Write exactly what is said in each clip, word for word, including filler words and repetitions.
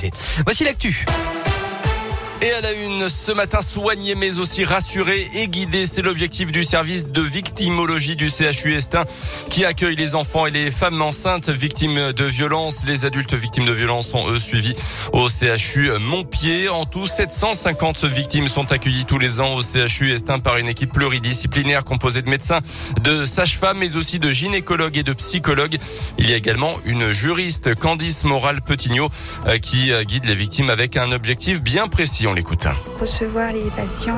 précisé. Voici l'actu. Et à la une, ce matin, soigner mais aussi rassurer et guider, c'est l'objectif du service de victimologie du C H U Estaing qui accueille les enfants et les femmes enceintes victimes de violences. Les adultes victimes de violences sont eux suivis au C H U Montpied. En tout, sept cent cinquante victimes sont accueillies tous les ans au C H U Estaing par une équipe pluridisciplinaire composée de médecins, de sages-femmes mais aussi de gynécologues et de psychologues. Il y a également une juriste, Candice Moral-Petignot, qui guide les victimes avec un objectif bien précis. On l'écoute. Recevoir les patients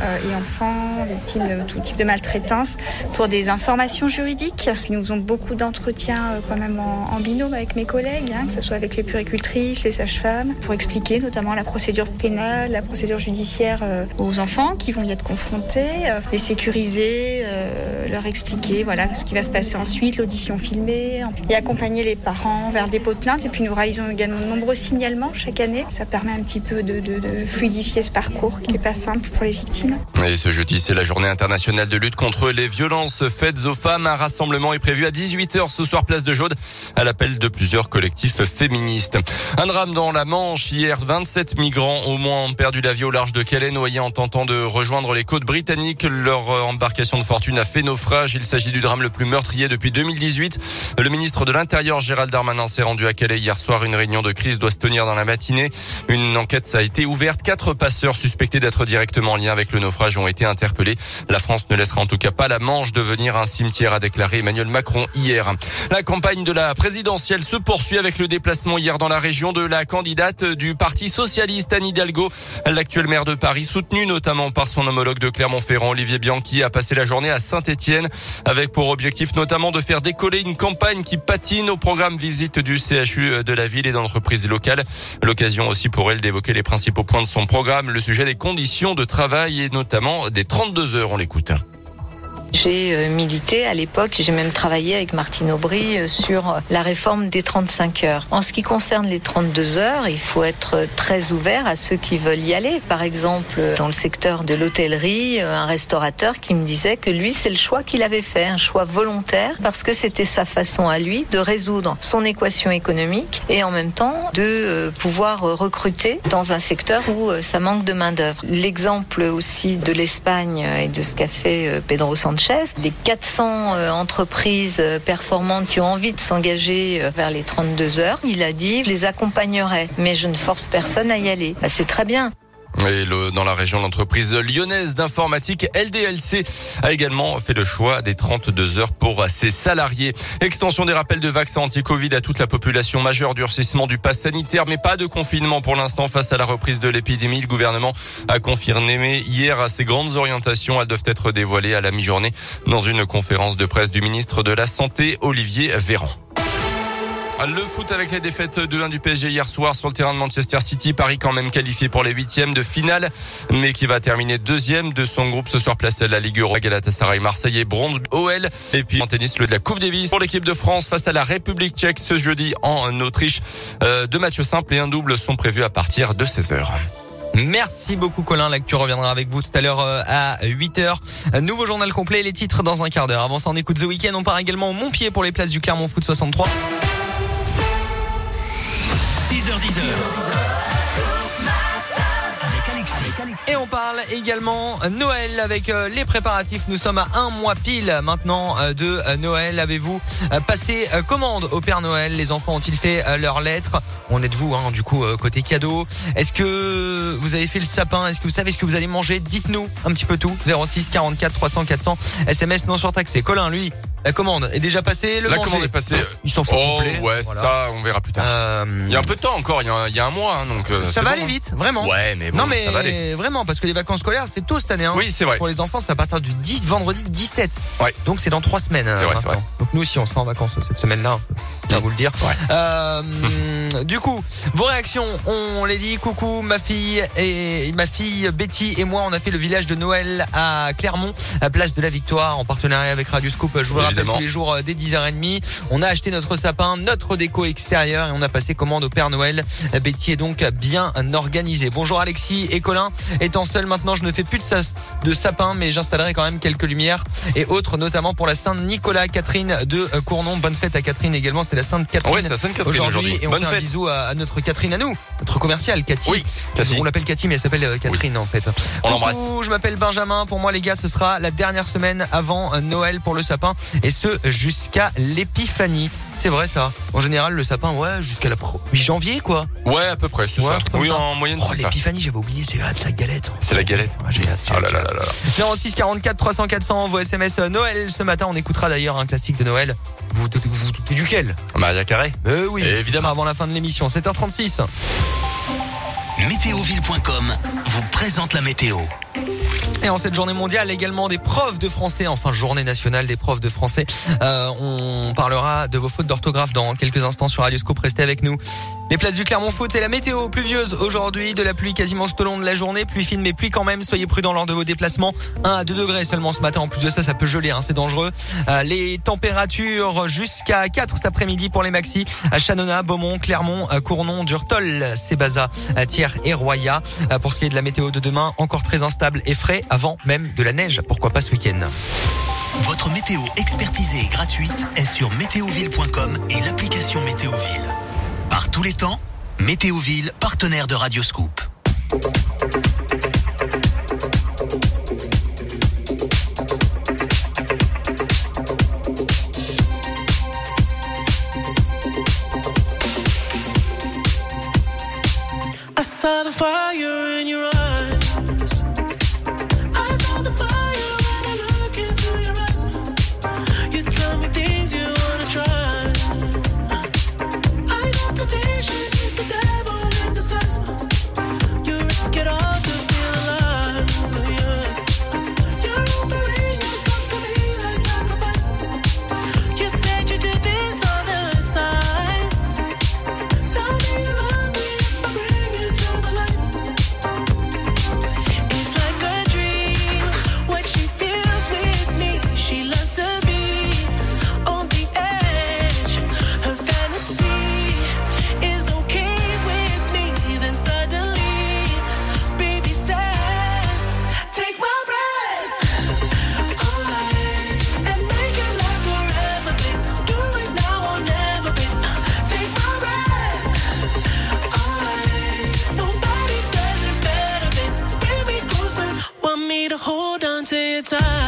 euh, et enfants victimes de tout type de maltraitance pour des informations juridiques. Nous faisons beaucoup d'entretiens euh, quand même en, en binôme avec mes collègues, hein, que ce soit avec les puéricultrices, les sages-femmes, pour expliquer notamment la procédure pénale, la procédure judiciaire euh, aux enfants qui vont y être confrontés, euh, les sécuriser, euh, leur expliquer voilà, ce qui va se passer ensuite, l'audition filmée, et accompagner les parents vers des dépôts de plainte. Et puis nous réalisons également de nombreux signalements chaque année. Ça permet un petit peu de, de, de fluidifier ce parcours qui n'est pas simple pour les victimes. Et ce jeudi, c'est la journée internationale de lutte contre les violences faites aux femmes. Un rassemblement est prévu à dix-huit heures ce soir, place de Jaude, à l'appel de plusieurs collectifs féministes. Un drame dans la Manche. Hier, vingt-sept migrants au moins ont perdu la vie au large de Calais, noyés en tentant de rejoindre les côtes britanniques. Leur embarcation de fortune a fait naufrage. Il s'agit du drame le plus meurtrier depuis deux mille dix-huit. Le ministre de l'Intérieur, Gérald Darmanin, s'est rendu à Calais hier soir. Une réunion de crise doit se tenir dans la matinée. Une enquête a été ouverte. Quatre passeurs suspectés d'être directement en lien avec le naufrage ont été interpellés. La France ne laissera en tout cas pas la Manche devenir un cimetière, a déclaré Emmanuel Macron hier. La campagne de la présidentielle se poursuit avec le déplacement hier dans la région de la candidate du Parti Socialiste, Anne Hidalgo. L'actuelle maire de Paris, soutenue notamment par son homologue de Clermont-Ferrand, Olivier Bianchi, a passé la journée à Saint-Étienne avec pour objectif notamment de faire décoller une campagne qui patine au programme visite du C H U de la ville et d'entreprises locales. L'occasion aussi pour elle d'évoquer les principaux points de son programme, le sujet des conditions de travail et notamment des trente-deux heures. On l'écoute. J'ai milité à l'époque, j'ai même travaillé avec Martine Aubry sur la réforme des trente-cinq heures. En ce qui concerne les trente-deux heures, il faut être très ouvert à ceux qui veulent y aller. Par exemple, dans le secteur de l'hôtellerie, un restaurateur qui me disait que lui, c'est le choix qu'il avait fait, un choix volontaire, parce que c'était sa façon à lui de résoudre son équation économique et en même temps de pouvoir recruter dans un secteur où ça manque de main-d'œuvre. L'exemple aussi de l'Espagne et de ce qu'a fait Pedro Sánchez. Les quatre cents entreprises performantes qui ont envie de s'engager vers les trente-deux heures, il a dit « je les accompagnerai, mais je ne force personne à y aller ben ». C'est très bien. Et le, dans la région, l'entreprise lyonnaise d'informatique L D L C a également fait le choix des trente-deux heures pour ses salariés. Extension des rappels de vaccins anti-Covid à toute la population majeure, durcissement du pass sanitaire, mais pas de confinement pour l'instant face à la reprise de l'épidémie. Le gouvernement a confirmé hier à ses grandes orientations. Elles doivent être dévoilées à la mi-journée dans une conférence de presse du ministre de la Santé, Olivier Véran. Le foot avec les défaites deux un du P S G hier soir sur le terrain de Manchester City. Paris quand même qualifié pour les huitièmes de finale, mais qui va terminer deuxième de son groupe ce soir, placé à la Ligue Europa. Galatasaray, Marseille et bronze O L. Et puis en tennis, le de la Coupe Davis pour l'équipe de France face à la République tchèque ce jeudi en Autriche. Euh, deux matchs simples et un double sont prévus à partir de seize heures. Merci beaucoup Colin, l'actu reviendra avec vous tout à l'heure à huit heures. Un nouveau journal complet, les titres dans un quart d'heure. Avant ça, on écoute The Weeknd. On part également au Montpied pour les places du Clermont Foot soixante-trois. six heures dix et on parle également Noël avec les préparatifs. Nous sommes à un mois pile maintenant de Noël. Avez-vous passé commande au Père Noël? Les enfants ont-ils fait leurs lettres? On êtes-vous hein, du coup côté cadeau? Est-ce que vous avez fait le sapin? Est-ce que vous savez ce que vous allez manger? Dites-nous un petit peu tout. zéro six quarante-quatre trois cents quatre cents. S M S non surtaxé. Colin, lui, la commande est déjà passée, le la manger. commande est passée. Ils s'en foutent. Oh complet, ouais, voilà. Ça, on verra plus tard. Euh... Il y a un peu de temps encore, il y a, il y a un mois, hein, donc. Euh, ça va bon, aller hein. vite, vraiment. Ouais, mais bon, non mais ça va aller. Vraiment, parce que les vacances scolaires, c'est tôt cette année. Hein. Oui, c'est vrai. Pour les enfants, c'est à partir du dix, vendredi dix-sept. Ouais. Donc c'est dans trois semaines. C'est vrai, c'est vrai. Donc nous aussi, on sera en vacances cette semaine-là. Je vais vous le dire. Ouais. Euh, du coup, vos réactions, on les dit. Coucou, ma fille et ma fille Betty et moi, on a fait le village de Noël à Clermont, à Place de la Victoire, en partenariat avec Radio Scoop. Je vous Évidemment. Tous les jours dès dix heures trente, on a acheté notre sapin, notre déco extérieure et on a passé commande au Père Noël. Betty est donc bien organisée. Bonjour Alexis et Colin. Étant seul maintenant, je ne fais plus de, sa- de sapin, mais j'installerai quand même quelques lumières et autres, notamment pour la Saint-Nicolas. Catherine de Cournon. Bonne fête à Catherine également, c'est la Sainte Catherine. Ouais, c'est la Sainte Catherine aujourd'hui. aujourd'hui. Et on Bonne fait fête. un bisou à, à notre Catherine à nous, notre commerciale Cathy. Oui, Cathy. On l'appelle Cathy mais elle s'appelle Catherine oui. en fait. On l'embrasse. Je m'appelle Benjamin. Pour moi les gars, ce sera la dernière semaine avant Noël pour le sapin et ce jusqu'à l'Épiphanie. C'est vrai ça. En général le sapin ouais jusqu'à la huit janvier quoi. Ouais à peu près c'est ouais, ça. Oui ça. En moyenne oh, c'est ça. L'épiphanie j'avais oublié, j'ai hâte la galette. C'est la galette. Ouais, j'ai hâte. J'ai oh là là là là. zéro six quarante-quatre trois cents quatre cents envoie S M S Noël ce matin, on écoutera d'ailleurs un classique de Noël. Vous vous doutez duquel ? Maria Carré. Euh oui, et évidemment avant la fin de l'émission, sept heures trente-six. météo ville point com vous présente la météo. Et en cette journée mondiale, également des profs de français, enfin journée nationale des profs de français. Euh, on parlera de vos fautes d'orthographe dans quelques instants sur Radio Scoop. Restez avec nous. Les places du Clermont Foot et la météo pluvieuse aujourd'hui, de la pluie quasiment tout au long de la journée, pluie fine mais pluie quand même. Soyez prudents lors de vos déplacements. un à deux degrés seulement ce matin. En plus de ça, ça peut geler, hein, c'est dangereux. Euh, les températures jusqu'à quatre cet après-midi pour les maxis à Chanona, Beaumont, Clermont, Cournon, Durtol, Sébaza, Thiers et Roya. Euh, pour ce qui est de la météo de demain, encore très instable et frais. Avant même de la neige, pourquoi pas ce week-end. Votre météo expertisée et gratuite est sur météo ville point com et l'application MétéoVille. Par tous les temps, MétéoVille, partenaire de Radio Scoop. I saw the fire in your eyes. Hold on to your time.